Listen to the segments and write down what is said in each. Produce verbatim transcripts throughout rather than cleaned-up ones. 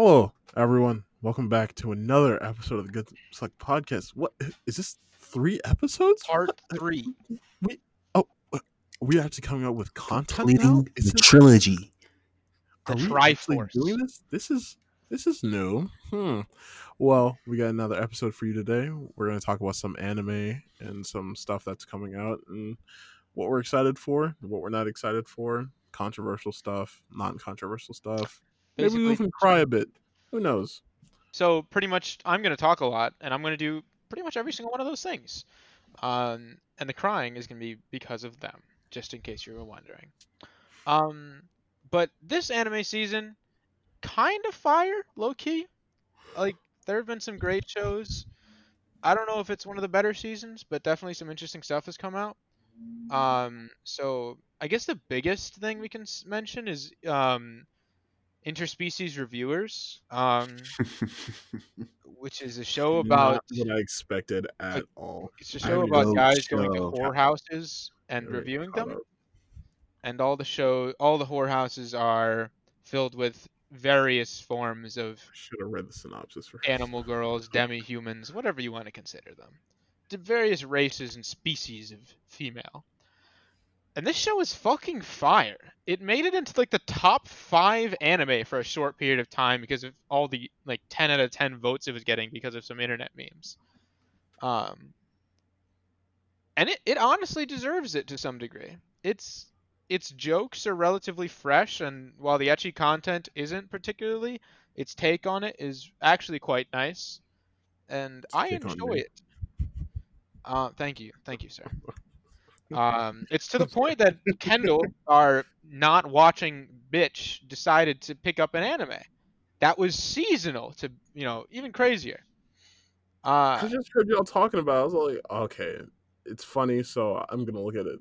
Hello, everyone. Welcome back to another episode of the Good Succ Podcast. What is this? Three episodes? Part three. We oh, we actually coming up with content now? Is the this, trilogy. The Triforce. Doing this? This is this is new. Hmm. Well, we got another episode for you today. We're going to talk about some anime and some stuff that's coming out, and what we're excited for, what we're not excited for, controversial stuff, non-controversial stuff. Basically, maybe we can cry a bit. Who knows? So pretty much I'm going to talk a lot, and I'm going to do pretty much every single one of those things. Um, and the crying is going to be because of them, just in case you were wondering. Um, but this anime season, kind of fire, low-key. Like, there have been some great shows. I don't know if it's one of the better seasons, but definitely some interesting stuff has come out. Um, so I guess the biggest thing we can mention is... Um, Interspecies Reviewers, um, which is a show about... Not what I expected at a, all. It's a show I about guys show. going to whorehouses and really reviewing them. Up. And all the show, all the whorehouses are filled with various forms of... Should have read the synopsis for animal girls, demi-humans, whatever you want to consider them. The various races and species of female. And this show is fucking fire. It made it into like the top five anime for a short period of time because of all the like ten out of ten votes it was getting because of some internet memes. Um, and it, it honestly deserves it to some degree. It's its jokes are relatively fresh, and while the ecchi content isn't particularly, its take on it is actually quite nice. And it's I enjoy it. Uh, thank you. Thank you, sir. Um, it's to the point that Kendall, our not watching bitch, decided to pick up an anime that was seasonal to, you know, even crazier. Uh, I just heard y'all talking about it. I was like, okay, it's funny, so I'm going to look at it.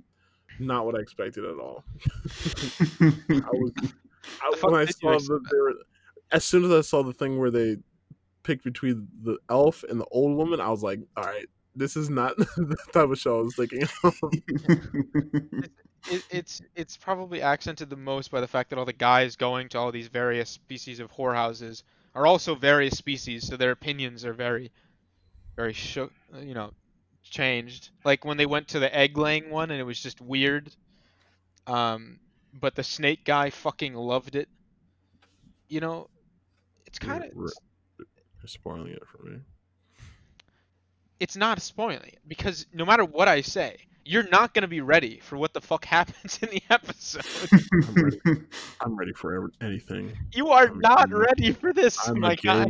Not what I expected at all. I was, I, when I saw that they were, as soon as I saw the thing where they picked between the elf and the old woman, I was like, all right. This is not the type of show I was thinking of. it, it's, it's probably accented the most by the fact that all the guys going to all these various species of whorehouses are also various species, so their opinions are very, very, sh- you know, changed. Like when they went to the egg-laying one, and it was just weird. Um, but the snake guy fucking loved it. You know, it's kind of... You're, you're spoiling it for me. It's not spoiling it, because no matter what I say, you're not going to be ready for what the fuck happens in the episode. I'm ready, I'm ready for ever, anything. You are I'm, not I'm ready for this, I'm my guy.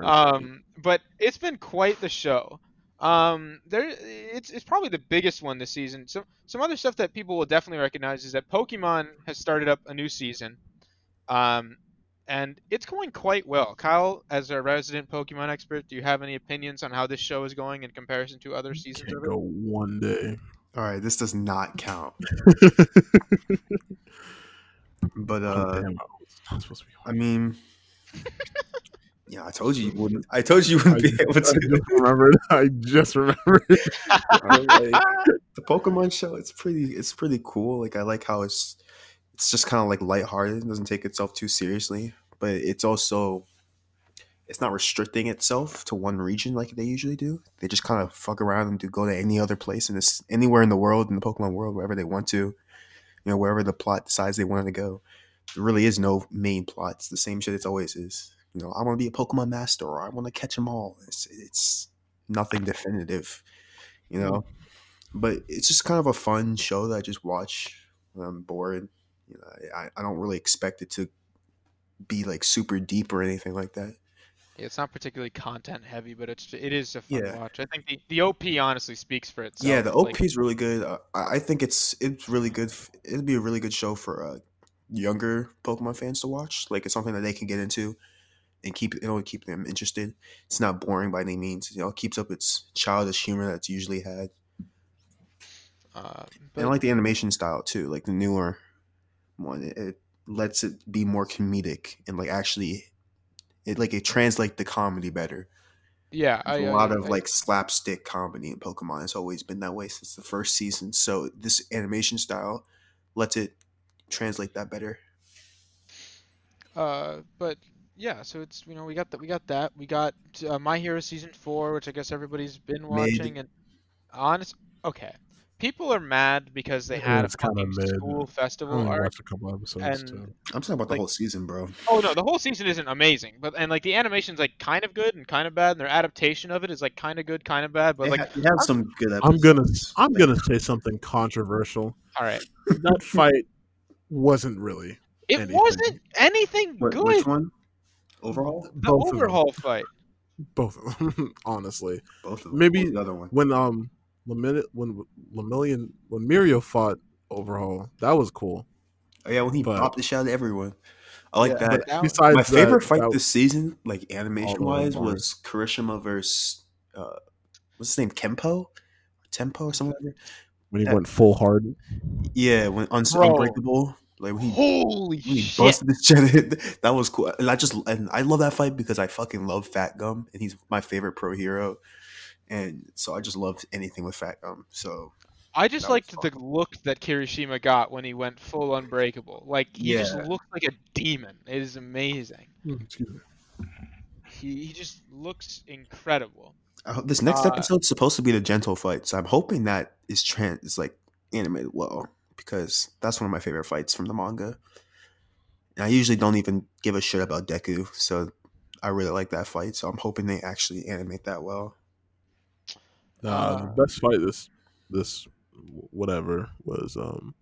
Um, but it's been quite the show. Um, there, it's it's probably the biggest one this season. So some other stuff that people will definitely recognize is that Pokemon has started up a new season. Um. And it's going quite well. Kyle, as our resident Pokemon expert, do you have any opinions on how this show is going in comparison to other seasons? Can't go one day. All right, this does not count. But uh, oh, I mean, yeah, I told you you wouldn't. I told you you wouldn't I, be able I to remember. I just remembered. Like, the Pokemon show, it's pretty. It's pretty cool. Like I like how it's. It's just kind of like lighthearted. It doesn't take itself too seriously, but it's also it's not restricting itself to one region like they usually do. They just kind of fuck around and do go to any other place and it's anywhere in the world, in the Pokemon world, wherever they want to, you know, wherever the plot decides they want to go. There really is no main plot. It's the same shit it always is. You know, I want to be a Pokemon master, or I want to catch them all. It's it's nothing definitive, you know. But it's just kind of a fun show that I just watch when I'm bored. You know, I, I don't really expect it to be like super deep or anything like that. Yeah, it's not particularly content heavy, but it's it is a fun yeah. watch. I think the, the O P honestly speaks for itself. Yeah, the O P like, is really good. Uh, I think it's it's really good. It'd be a really good show for uh, younger Pokemon fans to watch. Like it's something that they can get into and keep it'll keep them interested. It's not boring by any means. You know, it keeps up its childish humor that's usually had. Uh, but... And I like the animation style too, like the newer. One, it, it lets it be more comedic and like actually it like it translates the comedy better. Yeah, I, a lot I, I, of I, like slapstick comedy in Pokemon. It's always been that way since the first season, so this animation style lets it translate that better. Uh, but yeah, so it's, you know, we got that, we got that, we got uh, My Hero season four, which I guess everybody's been watching. Mid. And honest, okay, people are mad because they had yeah, a kind of school festival I arc. Watched a couple episodes. And, too. I'm talking about like, the whole season, bro. Oh no, the whole season isn't amazing, but and like the animation's like kind of good and kind of bad, and their adaptation of it is like kind of good, kind of bad. But they like, ha- have I'm, some good. Episodes. I'm gonna, I'm gonna say something controversial. All right, that fight wasn't really. It anything. wasn't anything what, good. Which one? Overhaul? The Both overhaul fight. Both of them, honestly. Both of them. Maybe the other one. When um, Lemillion, when Lemillion, when Mirio fought Overhaul, that was cool. Oh yeah, when he but, popped the shot at everyone. I like yeah, that. Besides my that, favorite fight was, this season, like animation wise, was Kirishima versus uh, what's his name, Kenpo, Tempo or something like that. When he that, went full hard. Yeah, when un- unbreakable. Like when he, holy when he shit! Busted his chin, that was cool, and I just and I love that fight because I fucking love Fat Gum, and he's my favorite pro hero, and so I just love anything with Fat Gum. So I just liked the look that Kirishima got when he went full unbreakable. Like he yeah. just looked like a demon. It is amazing. He he just looks incredible. Uh, this next uh, episode's supposed to be the gentle fight, so I'm hoping that is trans is like animated well. Because that's one of my favorite fights from the manga. And I usually don't even give a shit about Deku, so I really like that fight. So I'm hoping they actually animate that well. Nah, uh, the best fight this this whatever was um,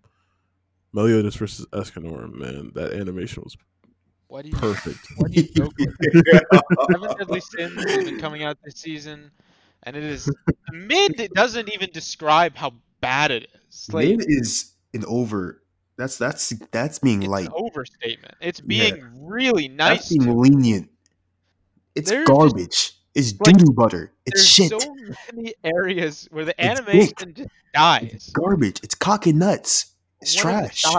Meliodas versus Escanor. Man, that animation was why do you, perfect. Why do you joke with that? Seven Deadly Sins has been coming out this season, and it is mid. It doesn't even describe how bad it is. Like, mid is. An over that's that's that's being it's light. An overstatement. It's being yeah. really nice. That's being lenient. It's there's garbage. Just, it's like, doo doo butter. It's there's shit. There's so many areas where the it's animation big. Just dies. It's garbage. It's cock and nuts. It's One trash. Of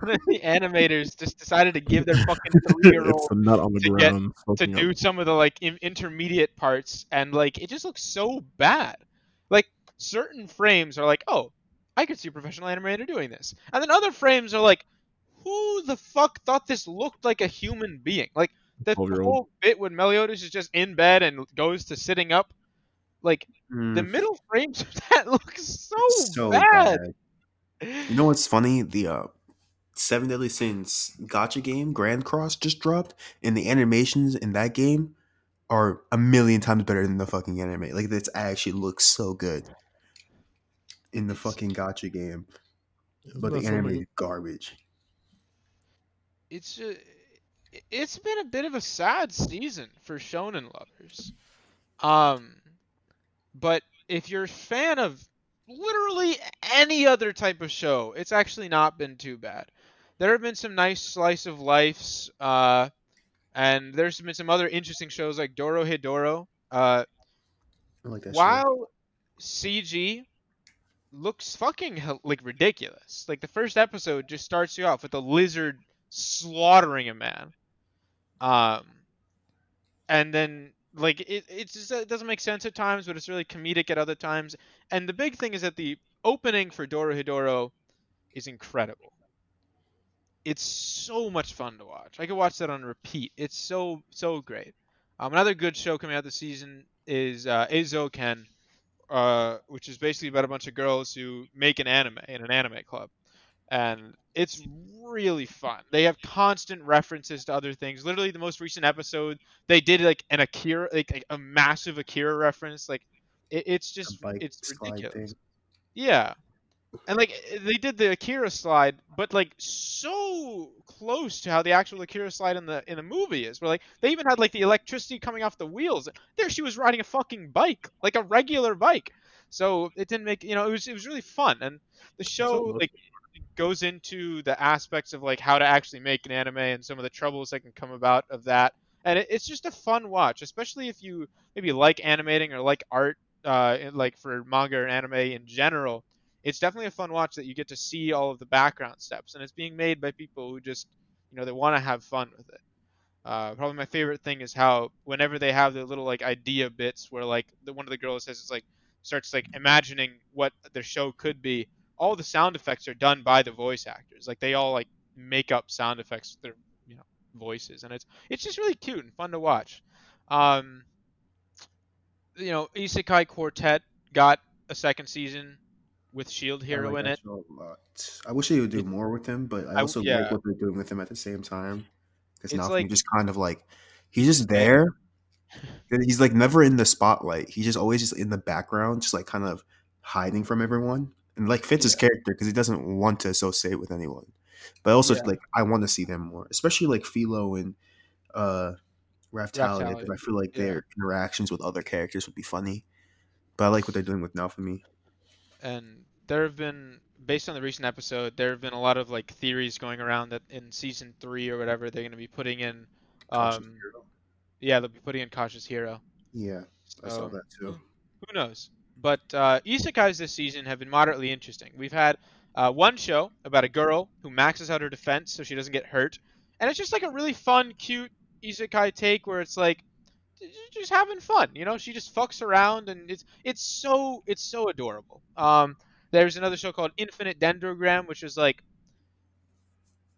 One of the animators just decided to give their fucking three-year-old to, ground, get, to do some of the like in- intermediate parts, and like it just looks so bad. Like certain frames are like, oh. I could see a professional animator doing this. And then other frames are like, who the fuck thought this looked like a human being? Like, the whole bit when Meliodas is just in bed and goes to sitting up. Like, mm. the middle frames of that look so, so bad. bad. You know what's funny? The uh, Seven Deadly Sins gacha game, Grand Cross, just dropped. And the animations in that game are a million times better than the fucking anime. Like, it actually looks so good. In the fucking gacha game, but the anime is garbage. It's just, it's been a bit of a sad season for shonen lovers. Um, but if you're a fan of literally any other type of show, it's actually not been too bad. There have been some nice slice of lives, uh, and there's been some other interesting shows like Dorohedoro. Uh, I like that while show. C G. Looks fucking like ridiculous. Like the first episode just starts you off with a lizard slaughtering a man, um, and then like it it's just, it doesn't make sense at times, but it's really comedic at other times. And the big thing is that the opening for Dorohedoro is incredible. It's so much fun to watch. I could watch that on repeat. It's so so great. Um, another good show coming out this season is uh, Eizouken. Uh, which is basically about a bunch of girls who make an anime in an anime club. And it's really fun. They have constant references to other things. Literally the most recent episode, they did like an Akira, like, like a massive Akira reference. Like it, it's just, it's ridiculous. Thing. Yeah. And like they did the Akira slide, but like so close to how the actual Akira slide in the in the movie is. Where like they even had like the electricity coming off the wheels. There she was riding a fucking bike, like a regular bike. So it didn't make you know it was it was really fun. And the show like goes into the aspects of like how to actually make an anime and some of the troubles that can come about of that. And it, it's just a fun watch, especially if you maybe like animating or like art, uh, like for manga and anime in general. It's definitely a fun watch that you get to see all of the background steps, and it's being made by people who just, you know, they want to have fun with it. Uh, probably my favorite thing is how whenever they have the little like idea bits where like the, one of the girls says it's like starts like imagining what their show could be. All the sound effects are done by the voice actors. Like they all like make up sound effects with their, you know, voices, and it's it's just really cute and fun to watch. Um, you know, Isekai Quartet got a second season with Shield Hero like in it. I wish they would do more with him, but I also I, yeah. like what they're doing with him at the same time. Because now like, just kind of like he's just there. He's like never in the spotlight. He's just always just in the background, just like kind of hiding from everyone, and like fits yeah. his character because he doesn't want to associate with anyone. But also yeah. like I want to see them more, especially like Philo and uh, Raftalia, because I feel like yeah. their interactions with other characters would be funny. But I like what they're doing with Naofumi. And there have been, based on the recent episode, there have been a lot of like theories going around that in season three or whatever they're going to be putting in. Um, yeah, they'll be putting in Cautious Hero. Yeah, I so, saw that too. Who knows? But uh, isekais this season have been moderately interesting. We've had uh, one show about a girl who maxes out her defense so she doesn't get hurt. And it's just like a really fun, cute isekai take where it's like, just having fun, you know. She just fucks around, and it's it's so it's so adorable. Um, there's another show called Infinite Dendrogram, which is like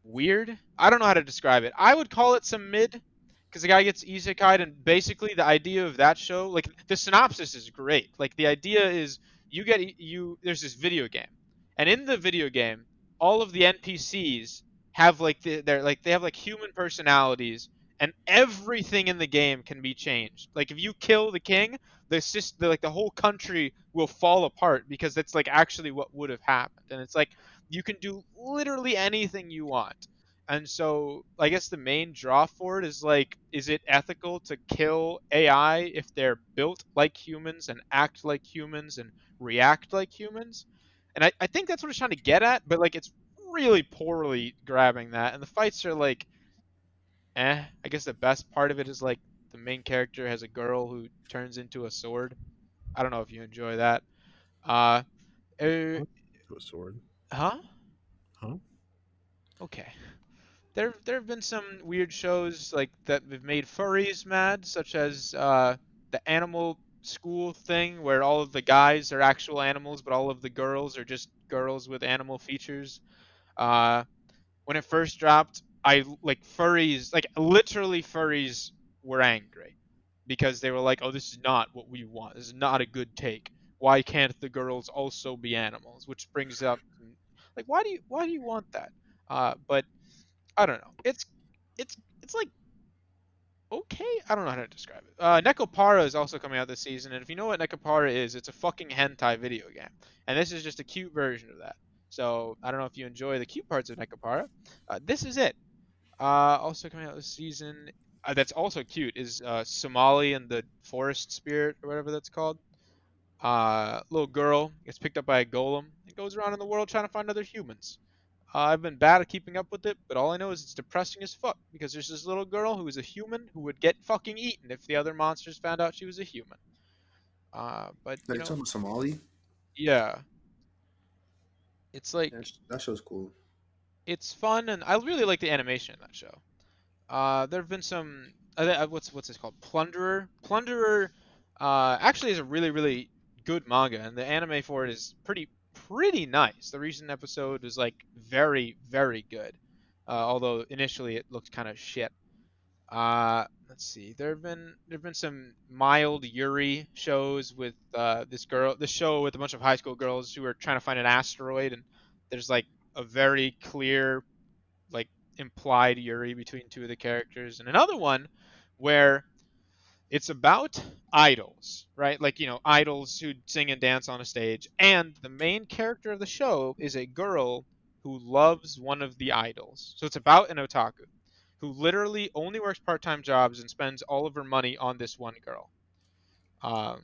weird. I don't know how to describe it. I would call it some mid, because the guy gets isekai'd, and basically the idea of that show, like the synopsis is great. Like the idea is you get you there's this video game, and in the video game, all of the N P Cs have like the, they're like they have like human personalities. And everything in the game can be changed. Like if you kill the king, the system, like the whole country will fall apart because that's like actually what would have happened. And it's like you can do literally anything you want. And so I guess the main draw for it is like, is it ethical to kill A I if they're built like humans and act like humans and react like humans? And I, I think that's what it's trying to get at. But like it's really poorly grabbing that. And the fights are like. Eh, I guess the best part of it is like the main character has a girl who turns into a sword. I don't know if you enjoy that. Uh, er, a sword? Huh? Huh? Okay. There, there have been some weird shows like that have made furries mad, such as uh, the animal school thing, where all of the guys are actual animals, but all of the girls are just girls with animal features. Uh, when it first dropped. I like furries, like literally furries were angry because they were like, oh, this is not what we want. This is not a good take. Why can't the girls also be animals? Which brings up like, why do you, why do you want that? Uh, but I don't know. It's, it's, it's like, okay. I don't know how to describe it. Uh, Nekopara is also coming out this season. And if you know what Nekopara is, it's a fucking hentai video game. And this is just a cute version of that. So I don't know if you enjoy the cute parts of Nekopara. Uh, this is it. Uh, also coming out this season, uh, that's also cute, is uh, Somali and the Forest Spirit, or whatever that's called. Uh, little girl gets picked up by a golem and goes around in the world trying to find other humans. Uh, I've been bad at keeping up with it, but all I know is it's depressing as fuck, because there's this little girl who is a human who would get fucking eaten if the other monsters found out she was a human. Uh, but, you know, talking about Somali? Yeah. It's like... That show's cool. It's fun, and I really like the animation in that show. Uh, there have been some... Uh, what's what's this called? Plunderer. Plunderer uh, actually is a really, really good manga, and the anime for it is pretty pretty nice. The recent episode was, like, very, very good. Uh, although, initially, it looked kind of shit. Uh, let's see. There have been there have been some mild Yuri shows with uh, this girl... This show with a bunch of high school girls who are trying to find an asteroid, and there's, like, a very clear, like, implied Yuri between two of the characters. And another one where it's about idols, right? Like, you know, idols who sing and dance on a stage. And the main character of the show is a girl who loves one of the idols. So it's about an otaku who literally only works part-time jobs and spends all of her money on this one girl. Um,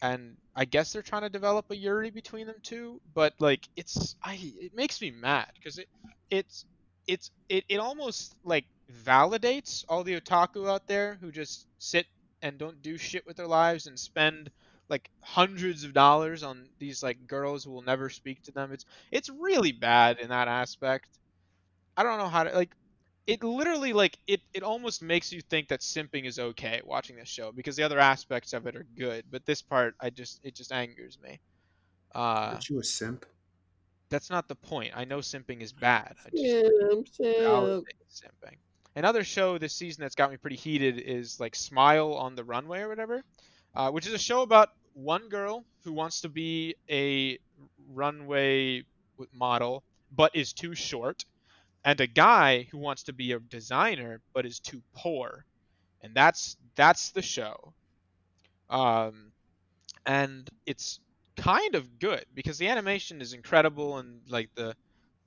and... I guess they're trying to develop a Yuri between them two, but like it's I it makes me mad because it it's it's it, it almost like validates all the otaku out there who just sit and don't do shit with their lives and spend like hundreds of dollars on these like girls who will never speak to them. It's it's really bad in that aspect. I don't know how to like it literally like it, it almost makes you think that simping is okay watching this show because the other aspects of it are good, but this part I just it just angers me. Uh, Aren't you a simp? That's not the point. I know simping is bad. I just, simp, simp. Simping. Another show this season that's got me pretty heated is like Smile on the Runway or whatever, uh, which is a show about one girl who wants to be a runway model but is too short, and a guy who wants to be a designer but is too poor. And that's that's the show. Um, and it's kind of good because the animation is incredible, and like the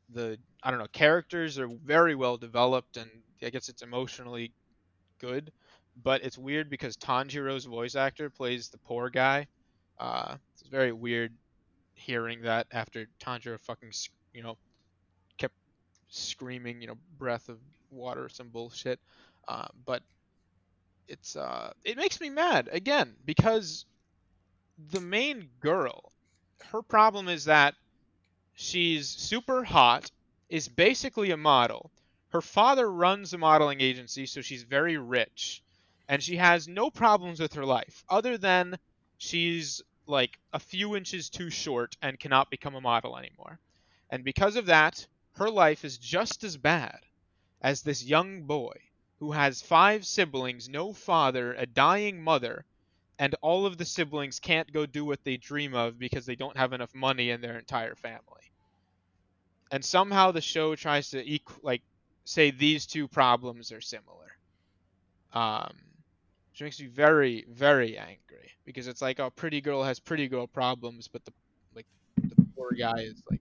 the I don't know characters are very well developed, and I guess it's emotionally good. But it's weird because Tanjiro's voice actor plays the poor guy. Uh, it's very weird hearing that after Tanjiro fucking you know kept screaming you know breath of water or some bullshit. Uh, but It's uh, it makes me mad again because the main girl, her problem is that she's super hot, is basically a model. Her father runs a modeling agency, so she's very rich, and she has no problems with her life other than she's like a few inches too short and cannot become a model anymore. And because of that, her life is just as bad as this young boy who has five siblings, no father, a dying mother, and all of the siblings can't go do what they dream of because they don't have enough money in their entire family. And somehow the show tries to equal, like say these two problems are similar. Um, which makes me very, very angry because it's like, oh, pretty girl has pretty girl problems, but the like the poor guy is like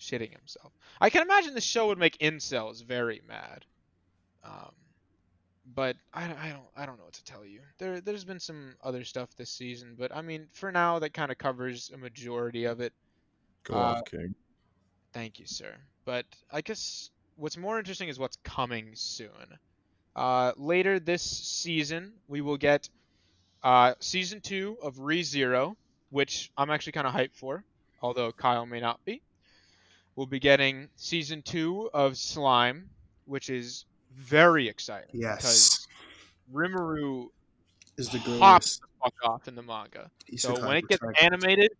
shitting himself. I can imagine the show would make incels very mad. Um, But I, I don't I don't know what to tell you. There there's been some other stuff this season, but I mean for now that kind of covers a majority of it. Go uh, off, King. Thank you, sir. But I guess what's more interesting is what's coming soon. Uh, later this season we will get uh, season two of Re:Zero, which I'm actually kind of hyped for, although Kyle may not be. We'll be getting season two of Slime, which is very exciting. Yes. Because Rimuru is the pops the fuck off in the manga. So when it gets animated,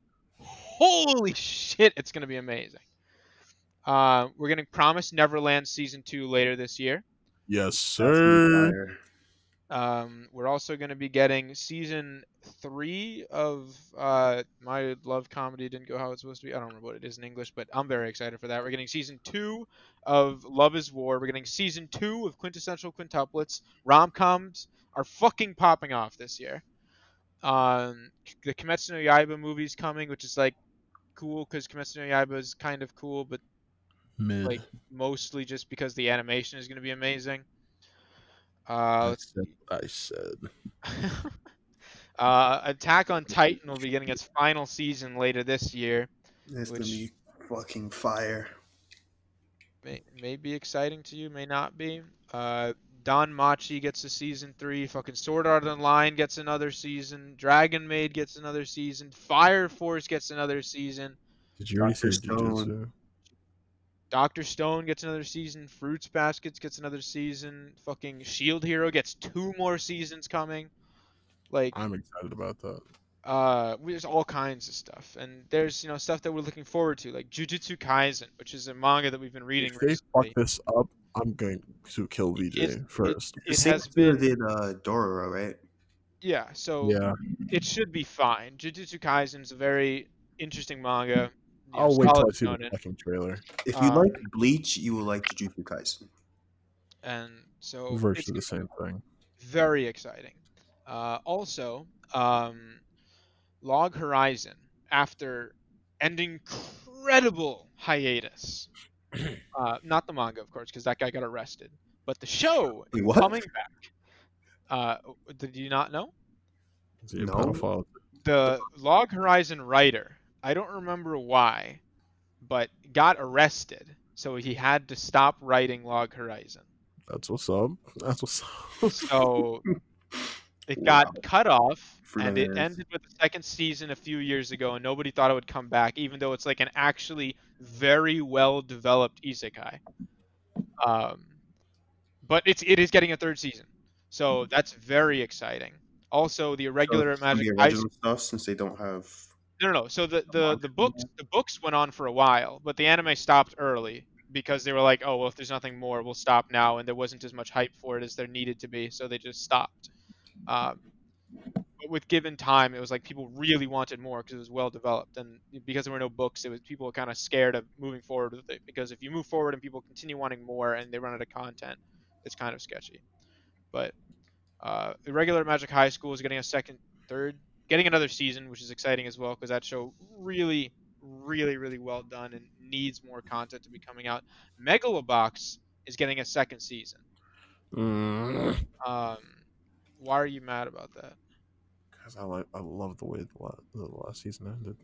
holy shit, it's going to be amazing. Uh, we're getting Promised Neverland Season two later this year. Yes, sir. Um, we're also going to be getting Season three of uh, My Love Comedy Didn't Go How It's Supposed to Be. I don't remember what it is in English, but I'm very excited for that. We're getting Season two of Love is War. We're getting Season two of Quintessential Quintuplets. Rom-coms are fucking popping off this year. Um, the Kimetsu no Yaiba movie's coming, which is, like, cool because Kimetsu no Yaiba is kind of cool, but, Man. like, mostly just because the animation is going to be amazing. Uh, let's I said. I said. uh, Attack on Titan will be getting its final season later this year. It's which gonna be fucking fire. May, may be exciting to you, may not be. Uh, Danmachi gets a season three. Fucking Sword Art Online gets another season. Dragon Maid gets another season. Fire Force gets another season. Did you already say Jujutsu? Doctor Stone gets another season. Fruits Baskets gets another season. Fucking Shield Hero gets two more seasons coming. Like I'm excited about that. Uh, there's all kinds of stuff, and there's you know stuff that we're looking forward to, like Jujutsu Kaisen, which is a manga that we've been reading. If they recently. fuck this up, I'm going to kill V J it, first. It, it, it has been in uh, Dorohedoro, right? Yeah. So yeah. It should be fine. Jujutsu Kaisen is a very interesting manga. Yeah, I'll wait till I see the fucking trailer. If you um, like Bleach, you will like Jujutsu Kaisen. And so virtually the same thing. Very exciting. Uh, also, um, Log Horizon, after an incredible hiatus. uh, not the manga, of course, because that guy got arrested. But the show Wait, is coming back. Uh, did you not know? No. The Log Horizon writer. I don't remember why, but got arrested, so he had to stop writing Log Horizon. That's what's up. That's what's up. So it wow. got cut off, Friends. and it ended with the second season a few years ago, and nobody thought it would come back, even though it's like an actually very well-developed isekai. Um, but it's it is getting a third season, so that's very exciting. Also, the Irregular so, Magic the original stuff, since they don't have. No, no, no. So the, the, the books the books went on for a while, but the anime stopped early. because they were like, oh, well, if there's nothing more, we'll stop now. And there wasn't as much hype for it as there needed to be, so they just stopped. Um, but with given time, it was like people really wanted more because it was well developed. And because there were no books, it was people were kind of scared of moving forward with it, because if you move forward and people continue wanting more and they run out of content, it's kind of sketchy. But uh, Irregular Magic High School is getting a second, third, getting another season, which is exciting as well, because that show really, really, really well done and needs more content to be coming out. Megalobox is getting a second season. Mm. Um, why are you mad about that? Because I like, I love the way the last, the last season ended.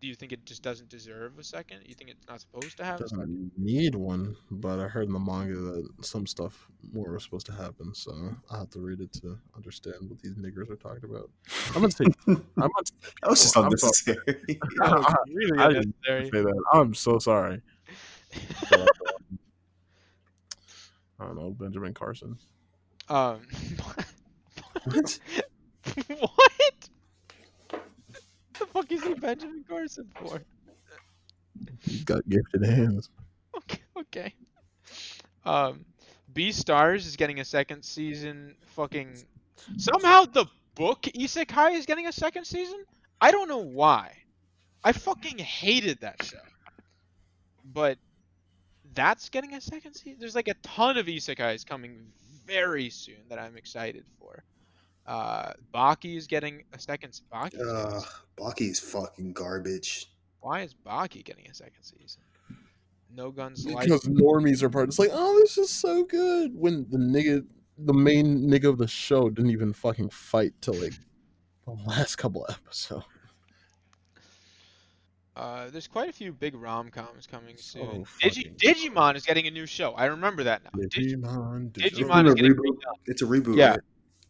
Do you think it just doesn't deserve a second? You think it's not supposed to have it doesn't a second? Need one, but I heard in the manga that some stuff more was supposed to happen, so I have to read it to understand what these niggers are talking about. I'm gonna say I'm not that was just unnecessary. I'm, I, really I, unnecessary. I say that. I'm so sorry. But, um, I don't know, Benjamin Carson. Um What? What? The fuck is he Benjamin Carson for? He's got gifted hands. Okay. Okay. Um, Beastars is getting a second season. Fucking somehow the book Isekai is getting a second season. I don't know why. I fucking hated that show. But that's getting a second season. There's like a ton of Isekais coming very soon that I'm excited for. Uh, Baki is getting a second. Baki. Uh, Baki is fucking garbage. Why is Baki getting a second season? No guns. Because normies are part. It's like, oh, this is so good. When the nigga, the main nigga of the show, didn't even fucking fight till like the last couple episodes. Uh, there's quite a few big rom-coms coming soon. So Digi- Digimon is getting a new show. I remember that now. Digimon. Digimon, Digimon is getting a reboot. It's a reboot. Yeah. Right?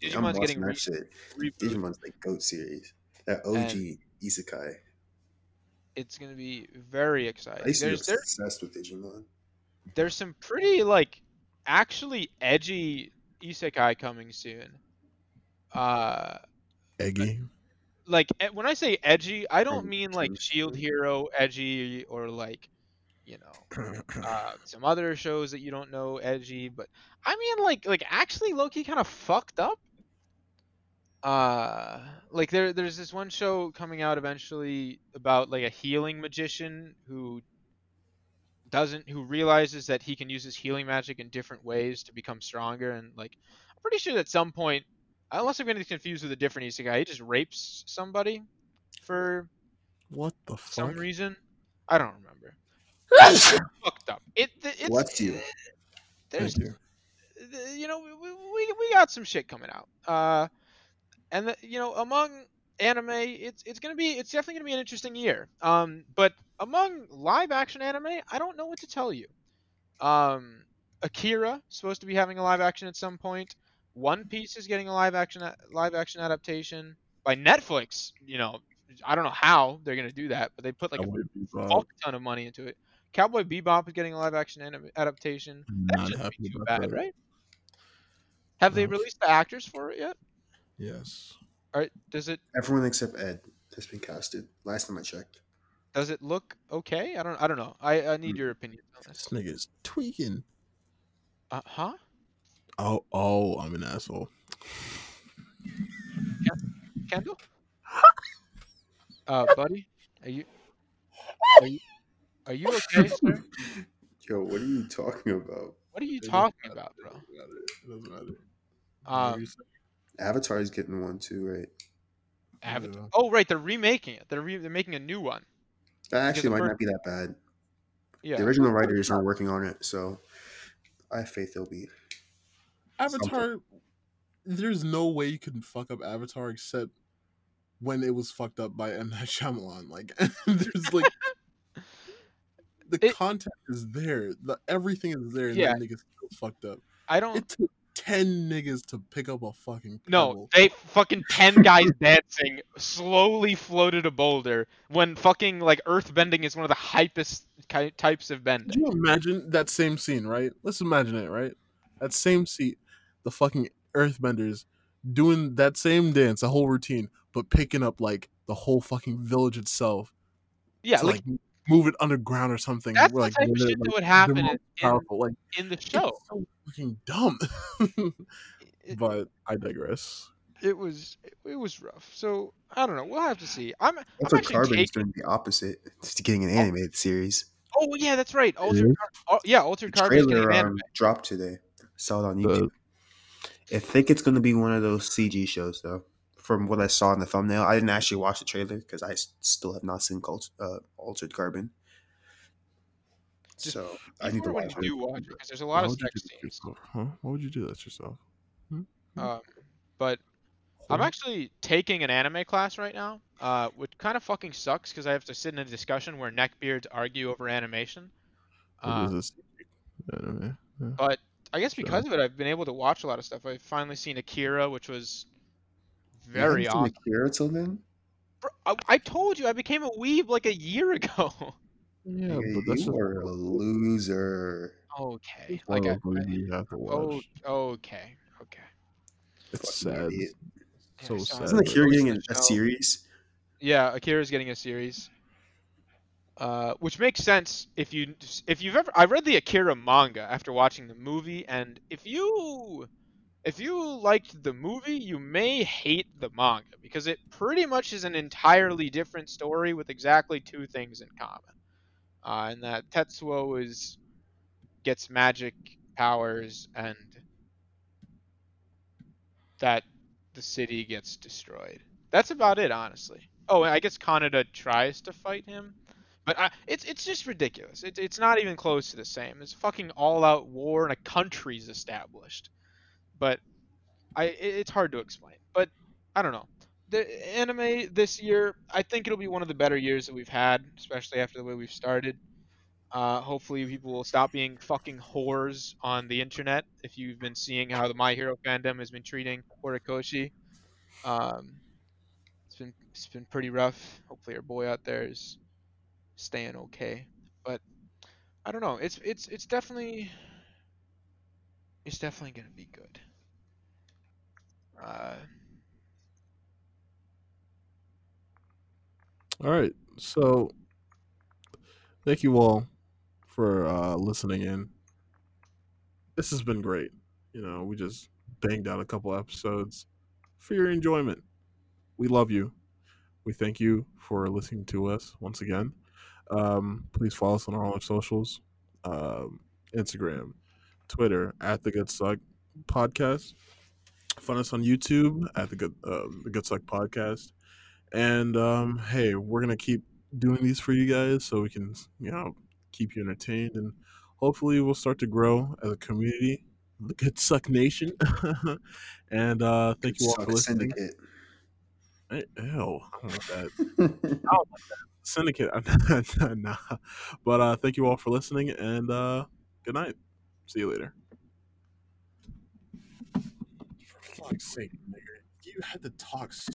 Digimon's I'm getting re- shit. Reboot. Digimon's like GOAT series. That O G and Isekai. It's gonna be very exciting. I used to there's, be obsessed there, with Digimon. There's some pretty like actually edgy Isekai coming soon. Uh, Eggy. Like when I say edgy, I don't mean like Shield Hero edgy or like, you know, uh, some other shows that you don't know edgy, but I mean like like actually low-key kind of fucked up. Uh, like there, there's this one show coming out eventually about like a healing magician who doesn't, who realizes that he can use his healing magic in different ways to become stronger. And like, I'm pretty sure at some point, unless I'm getting confused with a different isekai, he just rapes somebody for what the fuck? Some reason. I don't remember. It's fucked up. It, it it's. Bless you. There's, you. you know, we, we we got some shit coming out. Uh. And the, you know, among anime, it's it's gonna be it's definitely gonna be an interesting year. Um, but among live action anime, I don't know what to tell you. Um, Akira supposed to be having a live action at some point. One Piece is getting a live action live action adaptation by Netflix. You know, I don't know how they're gonna do that, but they put like a fuck ton of money into it. Cowboy Bebop is getting a live action anime adaptation. That shouldn't be too bad, right? Have they released the actors for it yet? Yes. All right. Does it? Everyone except Ed has been casted. Last time I checked. Does it look okay? I don't. I don't know. I, I need your opinion on this. This nigga's tweaking. Uh huh. Oh oh, I'm an asshole. Kendall. uh, buddy, are you? Are you? Are you okay, sir? Yo, what are you talking about? What are you it talking about, bro? It doesn't matter. Um. Avatar is getting one too, right? Avatar. Oh, right. They're remaking it. They're re- they're making a new one. That actually might not be that bad. Yeah. The original writers aren't working on it, so I have faith they'll be. Avatar. Something. There's no way you can fuck up Avatar except when it was fucked up by M. Night Shyamalan. Like, there's like the it, content is there, the everything is there, and yeah. That nigga's still fucked up. I don't. It took ten niggas to pick up a fucking pebble. No, they fucking ten guys dancing slowly floated a boulder when fucking like earth bending is one of the hypest ki- types of bending. Could you imagine that same scene, right? Let's imagine it, right? That same scene, the fucking earthbenders doing that same dance, the whole routine, but picking up like the whole fucking village itself. Yeah, to, like, like move it underground or something. That's like, the type of shit like, that would happen in, powerful. Like, in the show. It's so fucking dumb. But I digress. It was it was rough. So I don't know. We'll have to see. I'm. Altered I'm actually Carbon taking... is doing the opposite. It's getting an animated series. Oh yeah, that's right. Altered mm-hmm. Car- oh, yeah, Altered Carbon is getting an animated. Um, dropped today. Saw it on YouTube. Uh, I think it's going to be one of those C G shows, though. From what I saw in the thumbnail, I didn't actually watch the trailer because I still have not seen Cult, uh, Altered Carbon. Just, so I need to watch it. Do watch it because there's a lot Why of sex scenes. Huh? Why would you do that yourself? Hmm? Um, but. I'm actually taking an anime class right now, uh, which kind of fucking sucks because I have to sit in a discussion where neckbeards argue over animation. Um, what is this? Anime? Yeah. But I guess because sure. of it, I've been able to watch a lot of stuff. I've finally seen Akira, which was very awesome. You haven't seen Akira till then? Bro, I, I told you, I became a weeb like a year ago. Yeah, yeah but that's you were a loser. Okay. Like I, you have to watch. Oh, okay. Okay. It's sad. Idiot. So sad. Isn't Akira getting a, a series? Yeah, Akira's getting a series, uh, which makes sense if you if you've ever. I read the Akira manga after watching the movie, and if you if you liked the movie, you may hate the manga because it pretty much is an entirely different story with exactly two things in common, uh, and that Tetsuo is gets magic powers and that. The city gets destroyed. That's about it, honestly. Oh, I guess Kaneda tries to fight him, but I, it's it's just ridiculous. It's it's not even close to the same. It's fucking all-out war, and a country's established. But I it's hard to explain. But I don't know. The anime this year, I think it'll be one of the better years that we've had, especially after the way we've started. Uh, hopefully, people will stop being fucking whores on the internet. If you've been seeing how the My Hero fandom has been treating Horikoshi, um, it's been it's been pretty rough. Hopefully, our boy out there is staying okay. But I don't know. It's it's it's definitely it's definitely gonna be good. Uh... All right, so thank you all for uh, listening in. This has been great. You know, we just banged out a couple episodes for your enjoyment. We love you. We thank you for listening to us once again. Um, please follow us on all our socials, um, Instagram, Twitter at The Good Succ Podcast. Find us on YouTube at The Good uh, The Good Succ Podcast. And um, hey, we're gonna keep doing these for you guys so we can, you know, keep you entertained, and hopefully we'll start to grow as a community, the Good Succ Nation. And uh thank you all for listening. Syndicate. I, ew, I don't like that. I don't like that. Syndicate. Nah. But uh thank you all for listening, and uh good night. See you later. For fuck's sake, nigga. You had to talk so